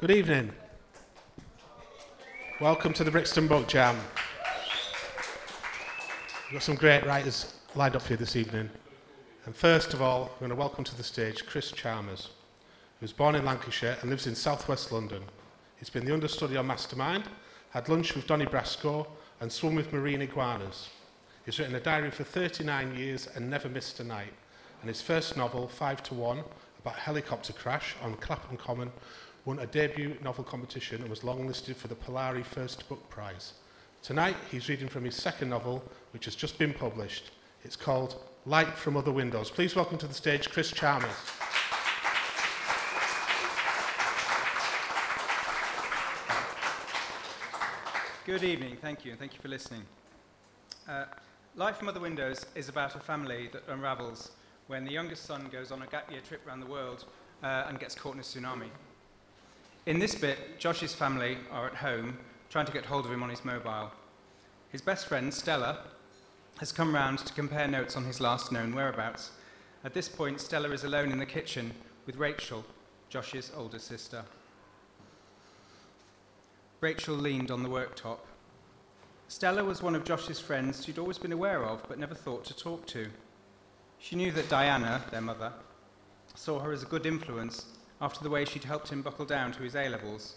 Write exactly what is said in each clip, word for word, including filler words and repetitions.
Good evening. Welcome to the Brixton Book Jam. We've got some great writers lined up for you this evening. And first of all, we're going to welcome to the stage Chris Chalmers, who was born in Lancashire and lives in southwest London. He's been the understudy on Mastermind, had lunch with Donnie Brasco, and swum with marine iguanas. He's written a diary for thirty-nine years and never missed a night. And his first novel, Five to One, about a helicopter crash on Clapham Common, won a debut novel competition and was longlisted for the Polari First Book Prize. Tonight, he's reading from his second novel, which has just been published. It's called Light from Other Windows. Please welcome to the stage Chris Chalmers. Good evening, thank you, and thank you for listening. Uh, Light from Other Windows is about a family that unravels when the youngest son goes on a gap year trip around the world uh, and gets caught in a tsunami. In this bit, Josh's family are at home trying to get hold of him on his mobile. His best friend, Stella, has come round to compare notes on his last known whereabouts. At this point, Stella is alone in the kitchen with Rachel, Josh's older sister. Rachel leaned on the worktop. Stella was one of Josh's friends she'd always been aware of but never thought to talk to. She knew that Diana, their mother, saw her as a good influence after the way she'd helped him buckle down to his A-levels.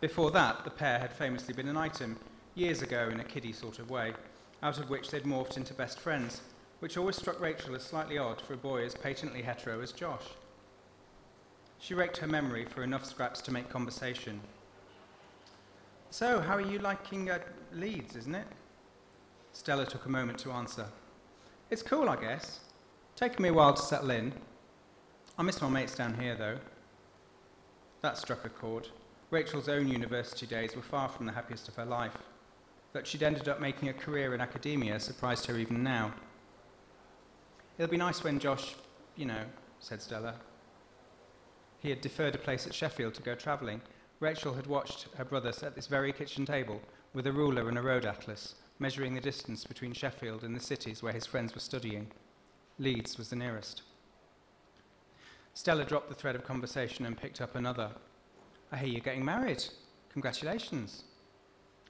Before that, the pair had famously been an item, years ago in a kiddie sort of way, out of which they'd morphed into best friends, which always struck Rachel as slightly odd for a boy as patently hetero as Josh. She raked her memory for enough scraps to make conversation. So, how are you liking uh, Leeds, isn't it? Stella took a moment to answer. It's cool, I guess. Taken me a while to settle in. I miss my mates down here, though. That struck a chord. Rachel's own university days were far from the happiest of her life. That she'd ended up making a career in academia surprised her even now. It'll be nice when Josh, you know, said Stella. He had deferred a place at Sheffield to go travelling. Rachel had watched her brother sit at this very kitchen table with a ruler and a road atlas, measuring the distance between Sheffield and the cities where his friends were studying. Leeds was the nearest. Stella dropped the thread of conversation and picked up another. I hear you're getting married. Congratulations.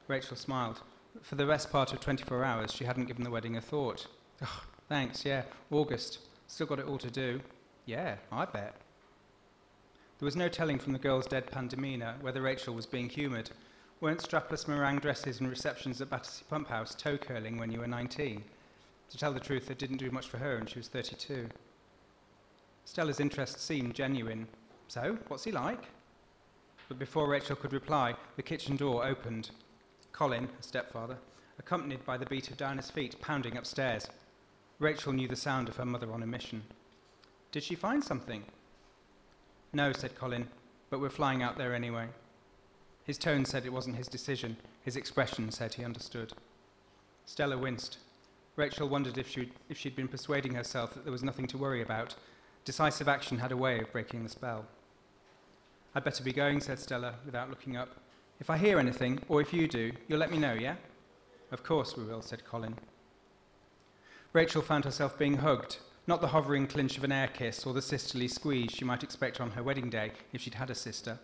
Rachel smiled. For the best part of twenty-four hours, she hadn't given the wedding a thought. Oh, thanks, yeah, August. Still got it all to do. Yeah, I bet. There was no telling from the girl's deadpan demeanour whether Rachel was being humoured. Weren't strapless meringue dresses and receptions at Battersea Pump House toe-curling when you were nineteen? To tell the truth, it didn't do much for her and she was thirty-two. Stella's interest seemed genuine. So, what's he like? But before Rachel could reply, the kitchen door opened. Colin, her stepfather, accompanied by the beat of Diana's feet, pounding upstairs. Rachel knew the sound of her mother on a mission. Did she find something? No, said Colin, but we're flying out there anyway. His tone said it wasn't his decision. His expression said he understood. Stella winced. Rachel wondered if she'd, if she'd been persuading herself that there was nothing to worry about. Decisive action had a way of breaking the spell. I'd better be going, said Stella, without looking up. If I hear anything, or if you do, you'll let me know, yeah? Of course we will, said Colin. Rachel found herself being hugged, not the hovering clinch of an air kiss or the sisterly squeeze she might expect on her wedding day if she'd had a sister,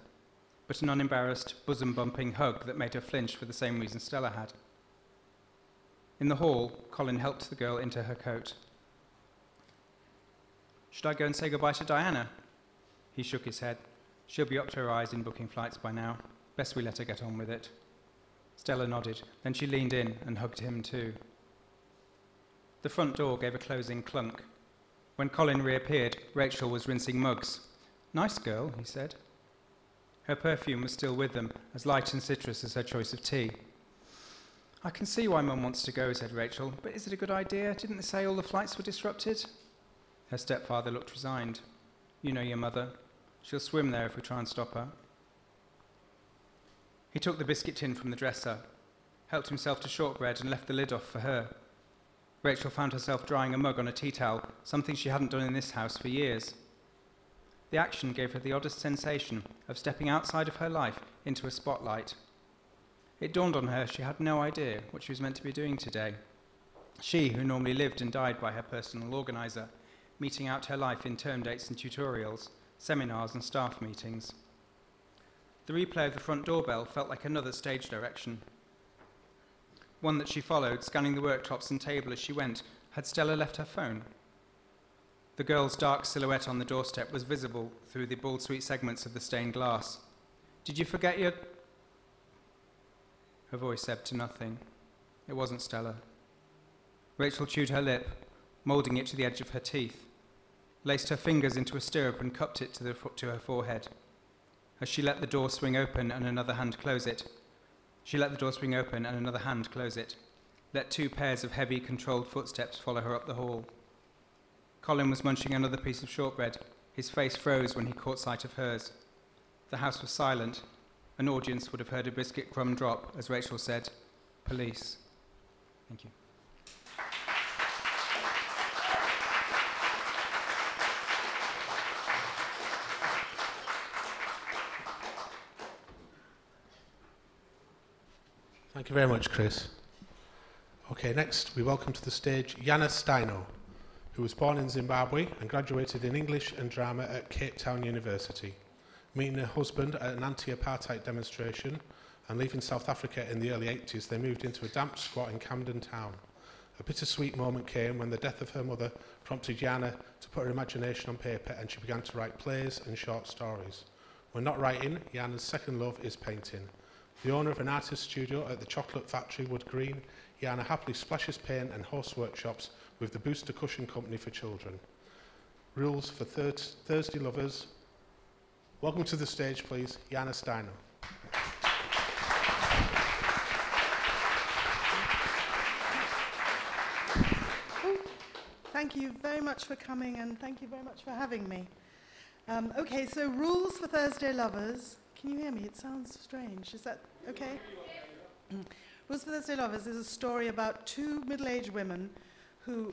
but an unembarrassed, bosom-bumping hug that made her flinch for the same reason Stella had. In the hall, Colin helped the girl into her coat. Should I go and say goodbye to Diana? He shook his head. She'll be up to her eyes in booking flights by now. Best we let her get on with it. Stella nodded, then she leaned in and hugged him too. The front door gave a closing clunk. When Colin reappeared, Rachel was rinsing mugs. Nice girl, he said. Her perfume was still with them, as light and citrus as her choice of tea. I can see why Mum wants to go, said Rachel, but is it a good idea? Didn't they say all the flights were disrupted? Her stepfather looked resigned. You know your mother. She'll swim there if we try and stop her. He took the biscuit tin from the dresser, helped himself to shortbread and left the lid off for her. Rachel found herself drying a mug on a tea towel, something she hadn't done in this house for years. The action gave her the oddest sensation of stepping outside of her life into a spotlight. It dawned on her she had no idea what she was meant to be doing today. She, who normally lived and died by her personal organiser, meeting out her life in term dates and tutorials, seminars and staff meetings. The replay of the front doorbell felt like another stage direction. One that she followed, scanning the worktops and table as she went. Had Stella left her phone? The girl's dark silhouette on the doorstep was visible through the bold sweet segments of the stained glass. Did you forget your... Her voice said to nothing. It wasn't Stella. Rachel chewed her lip, moulding it to the edge of her teeth, laced her fingers into a stirrup and cupped it to, the, to her forehead. As she let the door swing open and another hand close it, she let the door swing open and another hand close it, let two pairs of heavy, controlled footsteps follow her up the hall. Colin was munching another piece of shortbread. His face froze when he caught sight of hers. The house was silent. An audience would have heard a biscuit crumb drop, as Rachel said, "Police." Thank you. Thank you very much, Chris. Okay, next we welcome to the stage Yana Stajno, who was born in Zimbabwe and graduated in English and drama at Cape Town University, meeting her husband at an anti-apartheid demonstration and leaving South Africa in the early eighties. They moved into a damp squat in Camden Town. A bittersweet moment came when the death of her mother prompted Yana to put her imagination on paper, and she began to write plays and short stories. When not writing, Yana's second love is painting. The owner of an artist studio at the Chocolate Factory Wood Green, Yana happily splashes paint and horse workshops with the Booster Cushion Company for Children. Rules for Thur- Thursday Lovers. Welcome to the stage, please, Yana Stajno. Thank you very much for coming, and thank you very much for having me. Um, okay, so Rules for Thursday Lovers. Can you hear me? It sounds strange. Is that okay? Rules for Thursday Lovers is a story about two middle-aged women who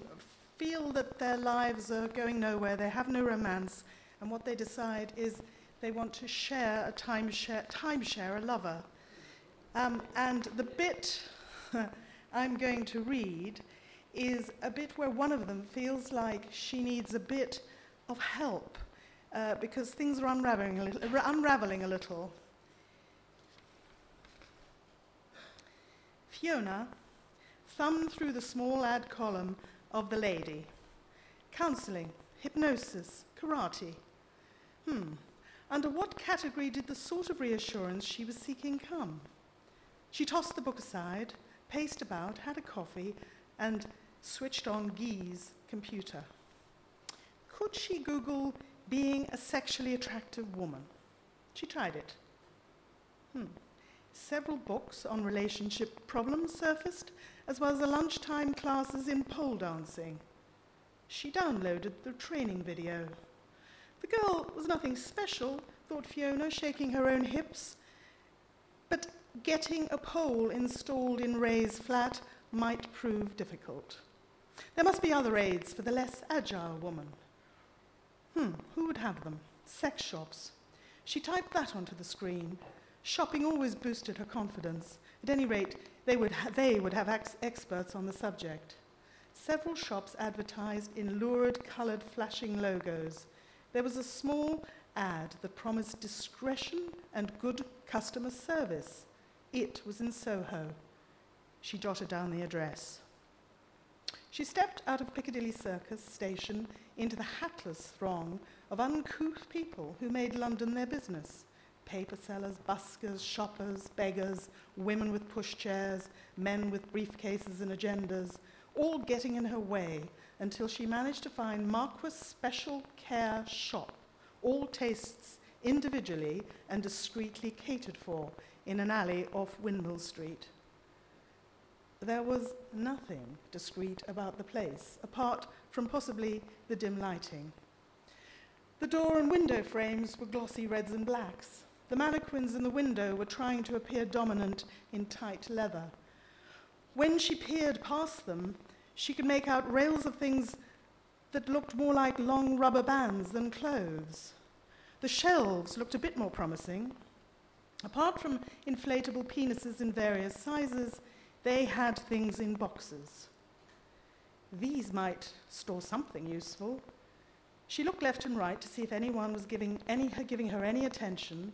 feel that their lives are going nowhere, they have no romance, and what they decide is they want to share a timeshare, timeshare a lover. Um, and the bit I'm going to read is a bit where one of them feels like she needs a bit of help uh, because things are unraveling a little, unraveling a little. Fiona thumbed through the small ad column of The Lady. Counselling, hypnosis, karate. Hmm. Under what category did the sort of reassurance she was seeking come? She tossed the book aside, paced about, had a coffee, and switched on Guy's computer. Could she Google being a sexually attractive woman? She tried it. Hmm. Several books on relationship problems surfaced, as well as the lunchtime classes in pole dancing. She downloaded the training video. The girl was nothing special, thought Fiona, shaking her own hips. But getting a pole installed in Ray's flat might prove difficult. There must be other aids for the less agile woman. Hmm, who would have them? Sex shops. She typed that onto the screen. Shopping always boosted her confidence. At any rate, they would, ha- they would have ex- experts on the subject. Several shops advertised in lurid, coloured, flashing logos. There was a small ad that promised discretion and good customer service. It was in Soho. She jotted down the address. She stepped out of Piccadilly Circus station into the hatless throng of uncouth people who made London their business. Paper sellers, buskers, shoppers, beggars, women with pushchairs, men with briefcases and agendas, all getting in her way, until she managed to find Marquis Special Care Shop, all tastes individually and discreetly catered for, in an alley off Windmill Street. There was nothing discreet about the place, apart from possibly the dim lighting. The door and window frames were glossy reds and blacks. The mannequins in the window were trying to appear dominant in tight leather. When she peered past them, she could make out rails of things that looked more like long rubber bands than clothes. The shelves looked a bit more promising. Apart from inflatable penises in various sizes, they had things in boxes. These might store something useful. She looked left and right to see if anyone was giving any, giving her any attention,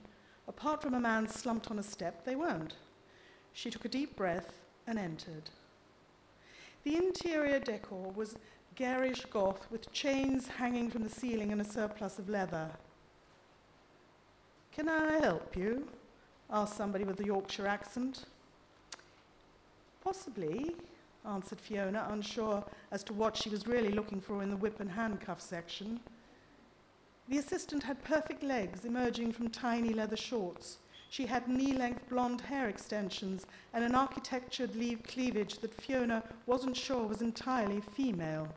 Apart from a man slumped on a step, they weren't. She took a deep breath and entered. The interior decor was garish goth with chains hanging from the ceiling and a surplus of leather. "Can I help you?" asked somebody with a Yorkshire accent. "Possibly," answered Fiona, unsure as to what she was really looking for in the whip and handcuff section. The assistant had perfect legs emerging from tiny leather shorts. She had knee-length blonde hair extensions and an architectured leaf cleavage that Fiona wasn't sure was entirely female.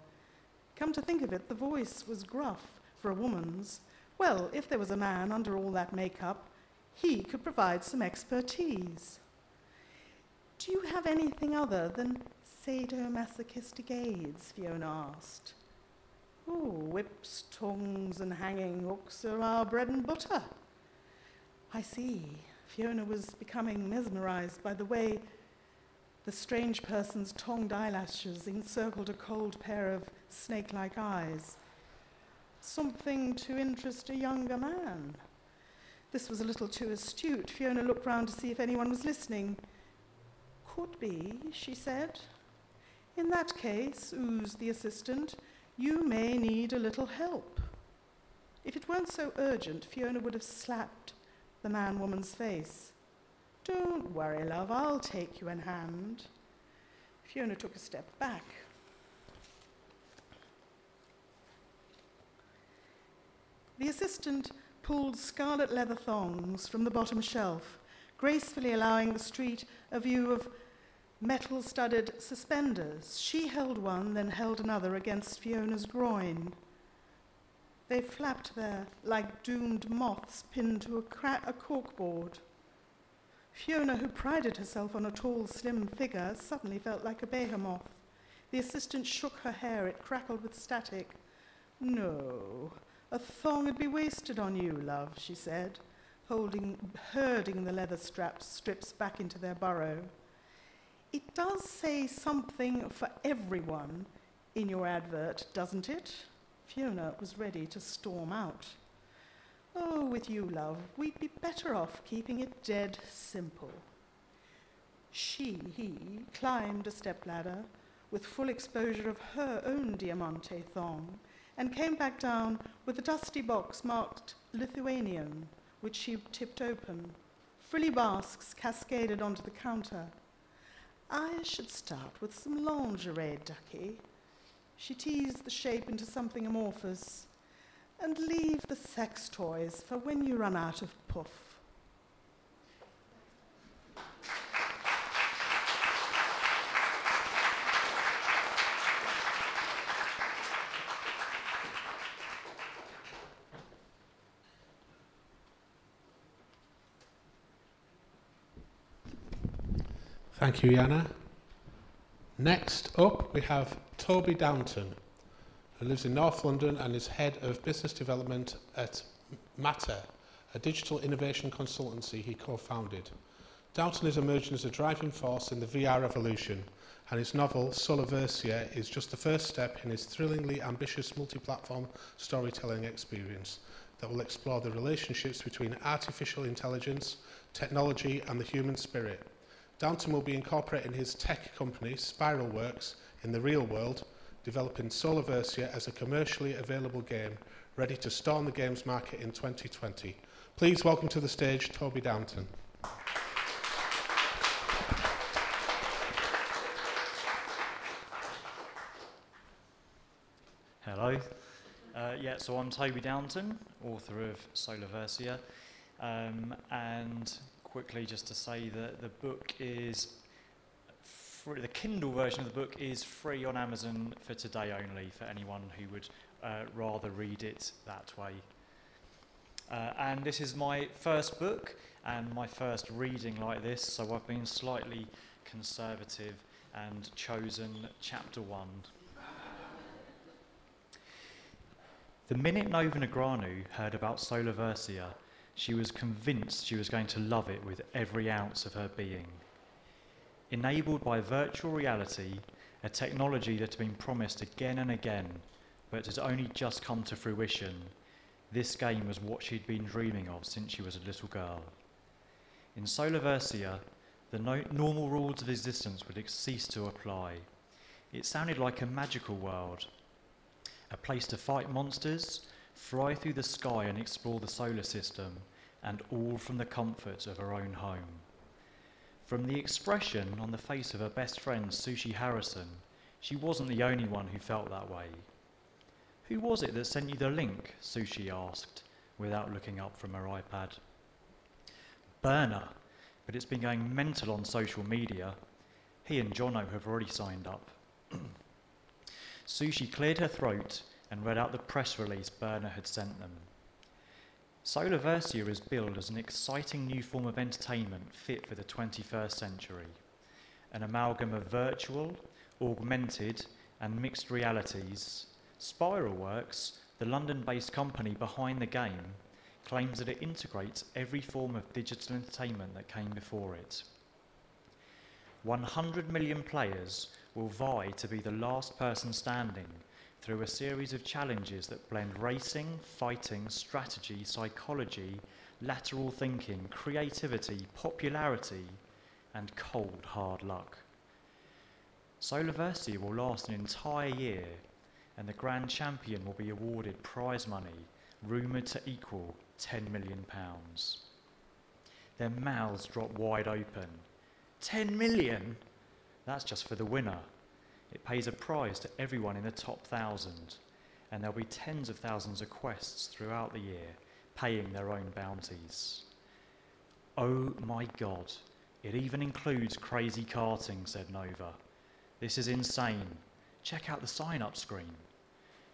Come to think of it, the voice was gruff for a woman's. Well, if there was a man under all that makeup, he could provide some expertise. "Do you have anything other than sadomasochistic aids?" Fiona asked. "Ooh, whips, tongs, and hanging hooks are our bread and butter." "I see." Fiona was becoming mesmerized by the way the strange person's tongued eyelashes encircled a cold pair of snake-like eyes. Something to interest a younger man. This was a little too astute. Fiona looked round to see if anyone was listening. "Could be," she said. "In that case," oozed the assistant, "you may need a little help." If it weren't so urgent, Fiona would have slapped the man-woman's face. "Don't worry, love, I'll take you in hand." Fiona took a step back. The assistant pulled scarlet leather thongs from the bottom shelf, gracefully allowing the street a view of metal-studded suspenders. She held one, then held another against Fiona's groin. They flapped there like doomed moths pinned to a, cra- a corkboard. Fiona, who prided herself on a tall, slim figure, suddenly felt like a behemoth. The assistant shook her hair. It crackled with static. "No, a thong would be wasted on you, love," she said, holding, herding the leather straps, strips back into their burrow. "It does say something for everyone in your advert, doesn't it?" Fiona was ready to storm out. "Oh, with you, love, we'd be better off keeping it dead simple." She, he, climbed a stepladder with full exposure of her own diamante thong and came back down with a dusty box marked Lithuanian, which she tipped open. Frilly basques cascaded onto the counter. "I should start with some lingerie, ducky." She teased the shape into something amorphous. "And leave the sex toys for when you run out of puff." Thank you, Yana. Next up, we have Toby Downton, who lives in North London and is head of business development at Matter, a digital innovation consultancy he co-founded. Downton is emerging as a driving force in the V R revolution, and his novel Solar Versia is just the first step in his thrillingly ambitious multi-platform storytelling experience that will explore the relationships between artificial intelligence, technology, and the human spirit. Downton will be incorporating his tech company, SpiralWorks, in the real world, developing Solar Versia as a commercially available game, ready to storm the games market in twenty twenty. Please welcome to the stage, Toby Downton. Hello. Uh, yeah, so I'm Toby Downton, author of Solar Versia, um, and quickly, just to say that the book is free, the Kindle version of the book is free on Amazon for today only for anyone who would uh, rather read it that way. Uh, and this is my first book and my first reading like this, so I've been slightly conservative and chosen chapter one. The minute Nova Negreanu heard about Solar Versia, she was convinced she was going to love it with every ounce of her being. Enabled by virtual reality, a technology that had been promised again and again, but had only just come to fruition, This game was what she'd been dreaming of since she was a little girl. In Solar Versia, the no- normal rules of existence would ex- cease to apply. It sounded like a magical world, a place to fight monsters, fly through the sky and explore the solar system, and all from the comforts of her own home. From the expression on the face of her best friend, Sushi Harrison, she wasn't the only one who felt that way. "Who was it that sent you the link?" Sushi asked, without looking up from her iPad. "Berna, but it's been going mental on social media. He and Jono have already signed up." Sushi cleared her throat and read out the press release Berna had sent them. Solar Versia is billed as an exciting new form of entertainment fit for the twenty-first century, an amalgam of virtual, augmented and mixed realities. SpiralWorks, the London-based company behind the game, claims that it integrates every form of digital entertainment that came before it. one hundred million players will vie to be the last person standing through a series of challenges that blend racing, fighting, strategy, psychology, lateral thinking, creativity, popularity, and cold hard luck. Solar Versia will last an entire year, and the grand champion will be awarded prize money rumoured to equal ten million pounds. Their mouths drop wide open. ten million? That's just for the winner. It pays a prize to everyone in the top thousand, and there'll be tens of thousands of quests throughout the year, paying their own bounties. "Oh my God, it even includes crazy karting," said Nova. "This is insane. Check out the sign-up screen."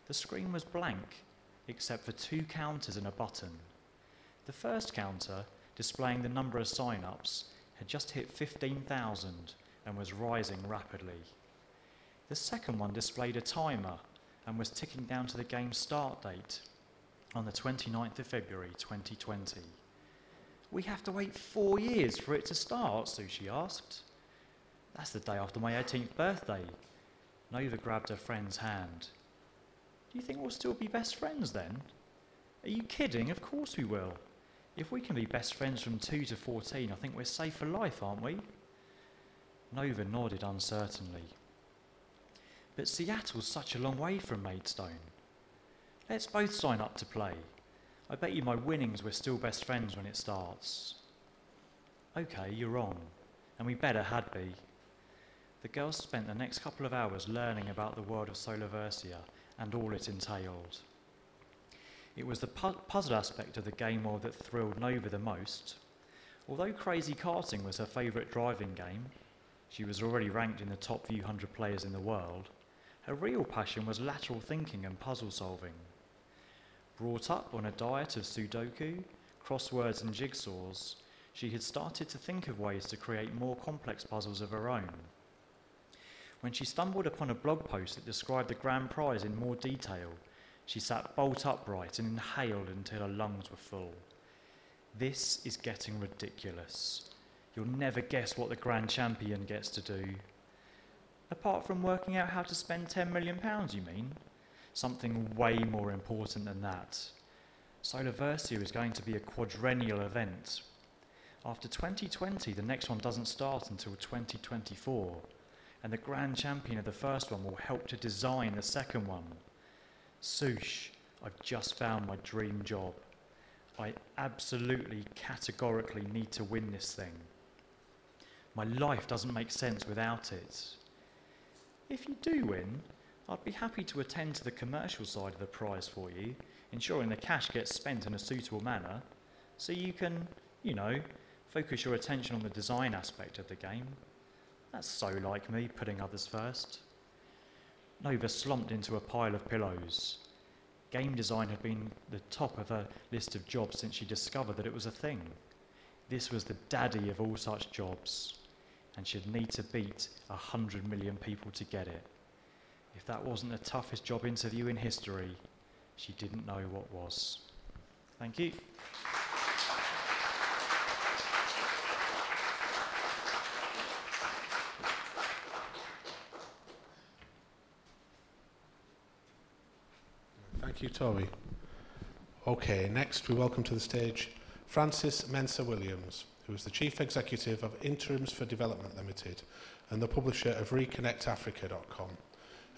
The screen was blank, except for two counters and a button. The first counter, displaying the number of sign-ups, had just hit fifteen thousand and was rising rapidly. The second one displayed a timer and was ticking down to the game's start date on the twenty-ninth of February twenty twenty. "We have to wait four years for it to start?" Sushi asked. "That's the day after my eighteenth birthday." Nova grabbed her friend's hand. "Do you think we'll still be best friends then?" "Are you kidding? Of course we will. If we can be best friends from two to fourteen, I think we're safe for life, aren't we?" Nova nodded uncertainly. "But Seattle's such a long way from Maidstone." "Let's both sign up to play. I bet you my winnings we're still best friends when it starts." "Okay, you're wrong. And we better had be." The girls spent the next couple of hours learning about the world of Solar Versia and all it entailed. It was the pu- puzzle aspect of the game world that thrilled Nova the most. Although Crazy Karting was her favourite driving game, she was already ranked in the top few hundred players in the world, her real passion was lateral thinking and puzzle solving. Brought up on a diet of Sudoku, crosswords and jigsaws, she had started to think of ways to create more complex puzzles of her own. When she stumbled upon a blog post that described the grand prize in more detail, she sat bolt upright and inhaled until her lungs were full. "This is getting ridiculous. You'll never guess what the grand champion gets to do." "Apart from working out how to spend ten million pounds, you mean? Something way more important than that. Solar Versia is going to be a quadrennial event. After twenty twenty, the next one doesn't start until twenty twenty-four. And the grand champion of the first one will help to design the second one. Sush, I've just found my dream job. I absolutely, categorically need to win this thing. My life doesn't make sense without it." "If you do win, I'd be happy to attend to the commercial side of the prize for you, ensuring the cash gets spent in a suitable manner, so you can, you know, focus your attention on the design aspect of the game. That's so like me, putting others first." Nova slumped into a pile of pillows. Game design had been the top of her list of jobs since she discovered that it was a thing. This was the daddy of all such jobs, and she'd need to beat a hundred million people to get it. If that wasn't the toughest job interview in history, she didn't know what was. Thank you. Thank you, Toby. Okay, next we welcome to the stage Frances Mensah Williams, who is the Chief Executive of Interims for Development Limited and the publisher of Reconnect Africa dot com,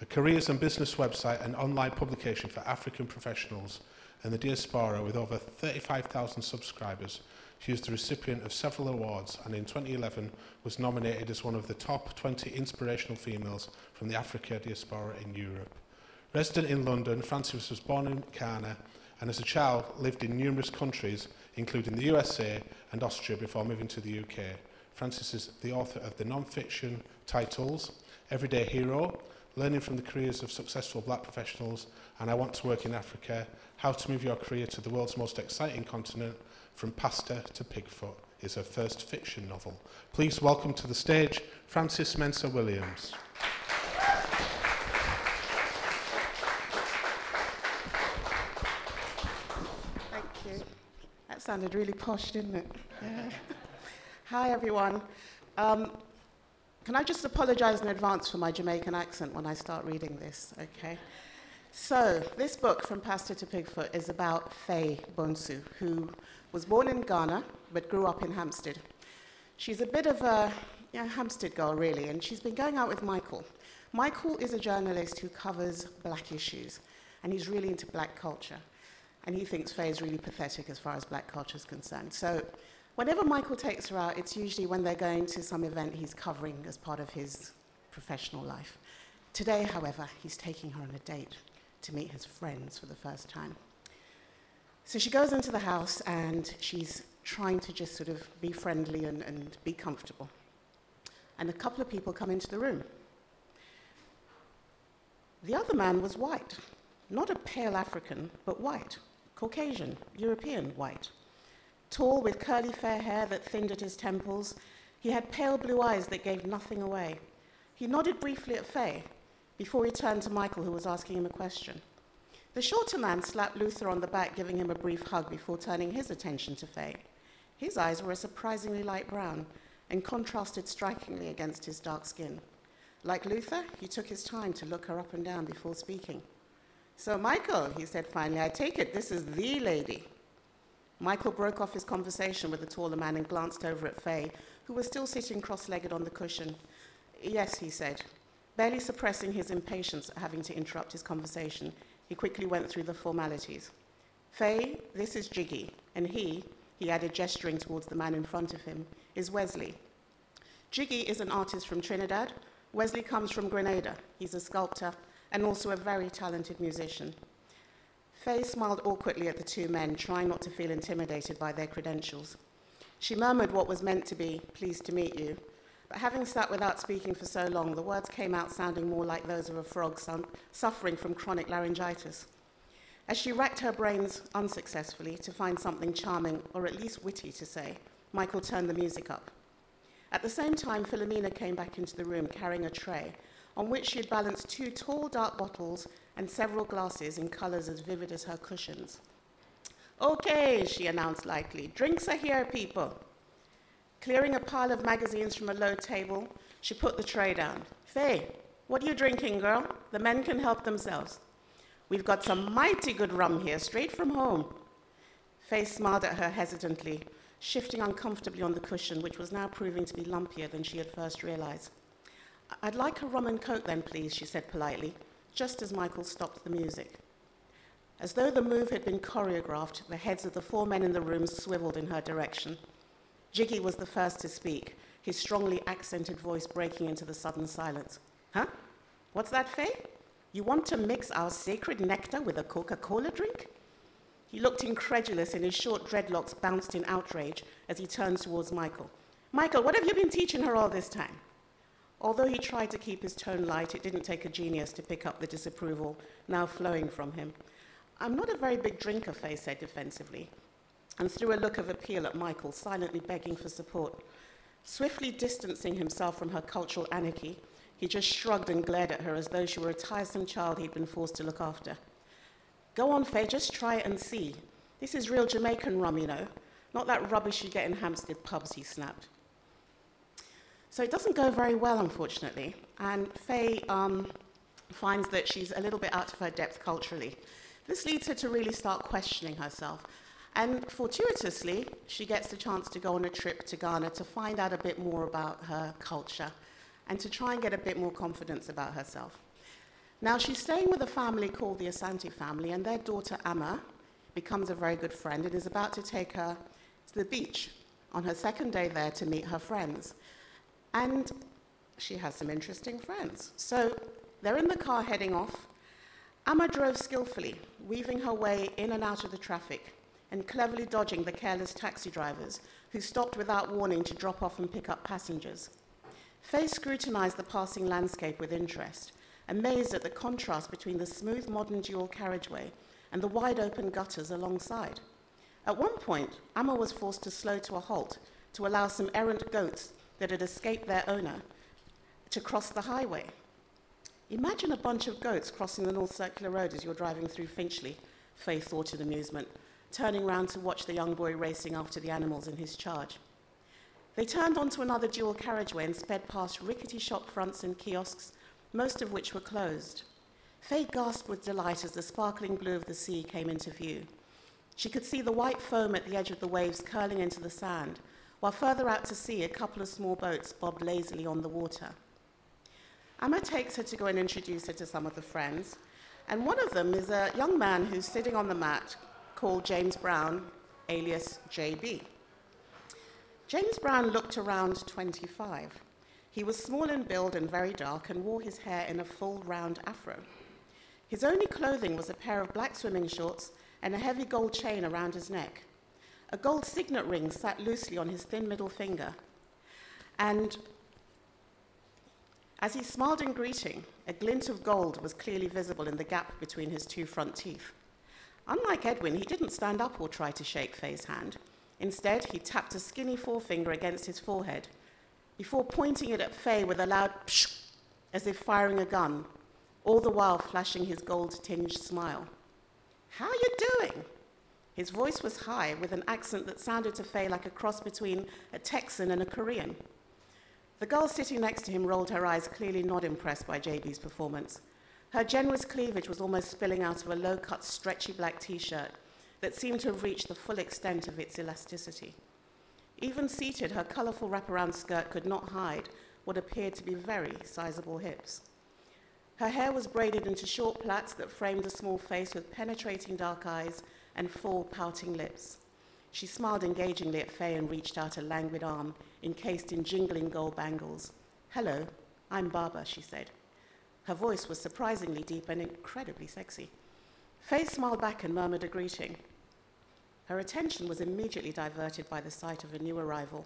a careers and business website and online publication for African professionals and the diaspora with over thirty-five thousand subscribers. She is the recipient of several awards and in twenty eleven was nominated as one of the top twenty inspirational females from the Africa diaspora in Europe. Resident in London, Frances was born in Ghana and as a child lived in numerous countries, including the U S A and Austria, before moving to the U K. Frances is the author of the non-fiction titles Everyday Hero, Learning from the Careers of Successful Black Professionals, and I Want to Work in Africa, How to Move Your Career to the World's Most Exciting Continent, From Pasta to Pigfoot, is her first fiction novel. Please welcome to the stage Frances Mensah Williams. Thank you. That sounded really posh, didn't it? Yeah. Hi, everyone. Um, Can I just apologise in advance for my Jamaican accent when I start reading this, okay? So, this book, From Pasta to Pigfoot, is about Faye Bonsu, who was born in Ghana but grew up in Hampstead. She's a bit of a you know, Hampstead girl, really, and she's been going out with Michael. Michael is a journalist who covers black issues, and he's really into black culture. And he thinks Faye is really pathetic as far as black culture is concerned. So, whenever Michael takes her out, it's usually when they're going to some event he's covering as part of his professional life. Today, however, he's taking her on a date to meet his friends for the first time. So she goes into the house and she's trying to just sort of be friendly and, and be comfortable. And a couple of people come into the room. The other man was white, not a pale African, but white, Caucasian, European white. Tall, with curly fair hair that thinned at his temples. He had pale blue eyes that gave nothing away. He nodded briefly at Faye before he turned to Michael, who was asking him a question. The shorter man slapped Luther on the back, giving him a brief hug before turning his attention to Faye. His eyes were a surprisingly light brown and contrasted strikingly against his dark skin. Like Luther, he took his time to look her up and down before speaking. "So, Michael," he said finally, "I take it this is the lady." Michael broke off his conversation with the taller man and glanced over at Faye, who was still sitting cross-legged on the cushion. "Yes," he said, barely suppressing his impatience at having to interrupt his conversation. He quickly went through the formalities. "Faye, this is Jiggy, and he," he added, gesturing towards the man in front of him, "is Wesley. Jiggy is an artist from Trinidad. Wesley comes from Grenada. He's a sculptor and also a very talented musician." Faye smiled awkwardly at the two men, trying not to feel intimidated by their credentials. She murmured what was meant to be, "Pleased to meet you." But having sat without speaking for so long, the words came out sounding more like those of a frog suffering from chronic laryngitis. As she racked her brains unsuccessfully to find something charming, or at least witty, to say, Michael turned the music up. At the same time, Philomena came back into the room carrying a tray, on which she had balanced two tall, dark bottles and several glasses in colours as vivid as her cushions. "Okay," she announced lightly, "drinks are here, people." Clearing a pile of magazines from a low table, she put the tray down. "Faye, what are you drinking, girl? The men can help themselves. We've got some mighty good rum here, straight from home." Faye smiled at her hesitantly, shifting uncomfortably on the cushion, which was now proving to be lumpier than she had first realised. "I'd like a rum and coke then, please," she said politely, just as Michael stopped the music. As though the move had been choreographed, the heads of the four men in the room swiveled in her direction. Jiggy was the first to speak, his strongly accented voice breaking into the sudden silence. "Huh? What's that, Faye? You want to mix our sacred nectar with a Coca-Cola drink?" He looked incredulous and his short dreadlocks bounced in outrage as he turned towards Michael. "Michael, what have you been teaching her all this time?" Although he tried to keep his tone light, it didn't take a genius to pick up the disapproval now flowing from him. "I'm not a very big drinker," Faye said defensively, and threw a look of appeal at Michael, silently begging for support. Swiftly distancing himself from her cultural anarchy, he just shrugged and glared at her as though she were a tiresome child he'd been forced to look after. "Go on, Faye, just try it and see. This is real Jamaican rum, you know. Not that rubbish you get in Hampstead pubs," he snapped. So it doesn't go very well, unfortunately, and Faye um, finds that she's a little bit out of her depth culturally. This leads her to really start questioning herself. And fortuitously, she gets the chance to go on a trip to Ghana to find out a bit more about her culture and to try and get a bit more confidence about herself. Now, she's staying with a family called the Asante family, and their daughter, Amma, becomes a very good friend and is about to take her to the beach on her second day there to meet her friends. And she has some interesting friends. So they're in the car heading off. Amma drove skillfully, weaving her way in and out of the traffic and cleverly dodging the careless taxi drivers who stopped without warning to drop off and pick up passengers. Faye scrutinized the passing landscape with interest, amazed at the contrast between the smooth modern dual carriageway and the wide-open gutters alongside. At one point, Amma was forced to slow to a halt to allow some errant goats that had escaped their owner to cross the highway. Imagine a bunch of goats crossing the North Circular Road as you're driving through Finchley, Faye thought in amusement, turning round to watch the young boy racing after the animals in his charge. They turned onto another dual carriageway and sped past rickety shop fronts and kiosks, most of which were closed. Faye gasped with delight as the sparkling blue of the sea came into view. She could see the white foam at the edge of the waves curling into the sand, while further out to sea a couple of small boats bobbed lazily on the water. Amma takes her to go and introduce her to some of the friends, and one of them is a young man who's sitting on the mat called James Brown, alias J B. James Brown looked around twenty-five. He was small in build and very dark and wore his hair in a full round afro. His only clothing was a pair of black swimming shorts and a heavy gold chain around his neck. A gold signet ring sat loosely on his thin middle finger. And as he smiled in greeting, a glint of gold was clearly visible in the gap between his two front teeth. Unlike Edwin, he didn't stand up or try to shake Faye's hand. Instead, he tapped a skinny forefinger against his forehead before pointing it at Faye with a loud pshh, as if firing a gun, all the while flashing his gold-tinged smile. "How you doing?" His voice was high, with an accent that sounded to Faye like a cross between a Texan and a Korean. The girl sitting next to him rolled her eyes, clearly not impressed by J B's performance. Her generous cleavage was almost spilling out of a low-cut, stretchy black T-shirt that seemed to have reached the full extent of its elasticity. Even seated, her colourful wraparound skirt could not hide what appeared to be very sizable hips. Her hair was braided into short plaits that framed a small face with penetrating dark eyes and full, pouting lips. She smiled engagingly at Faye and reached out a languid arm encased in jingling gold bangles. "Hello, I'm Barbara," she said. Her voice was surprisingly deep and incredibly sexy. Faye smiled back and murmured a greeting. Her attention was immediately diverted by the sight of a new arrival.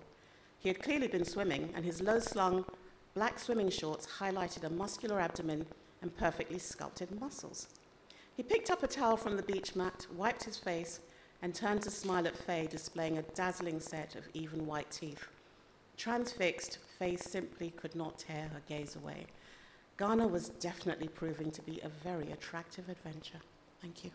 He had clearly been swimming, and his low-slung, black swimming shorts highlighted a muscular abdomen and perfectly sculpted muscles. He picked up a towel from the beach mat, wiped his face, and turned to smile at Faye, displaying a dazzling set of even white teeth. Transfixed, Faye simply could not tear her gaze away. Ghana was definitely proving to be a very attractive adventure. Thank you.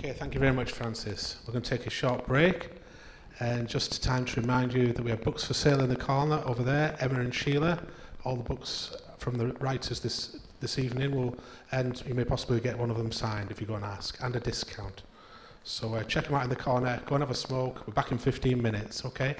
Okay, thank you very much, Frances. We're going to take a short break. And just time to remind you that we have books for sale in the corner over there, Emma and Sheila. All the books from the writers this this evening will, and you may possibly get one of them signed if you go and ask, and a discount. So uh, check them out in the corner, go and have a smoke. We're back in fifteen minutes, okay?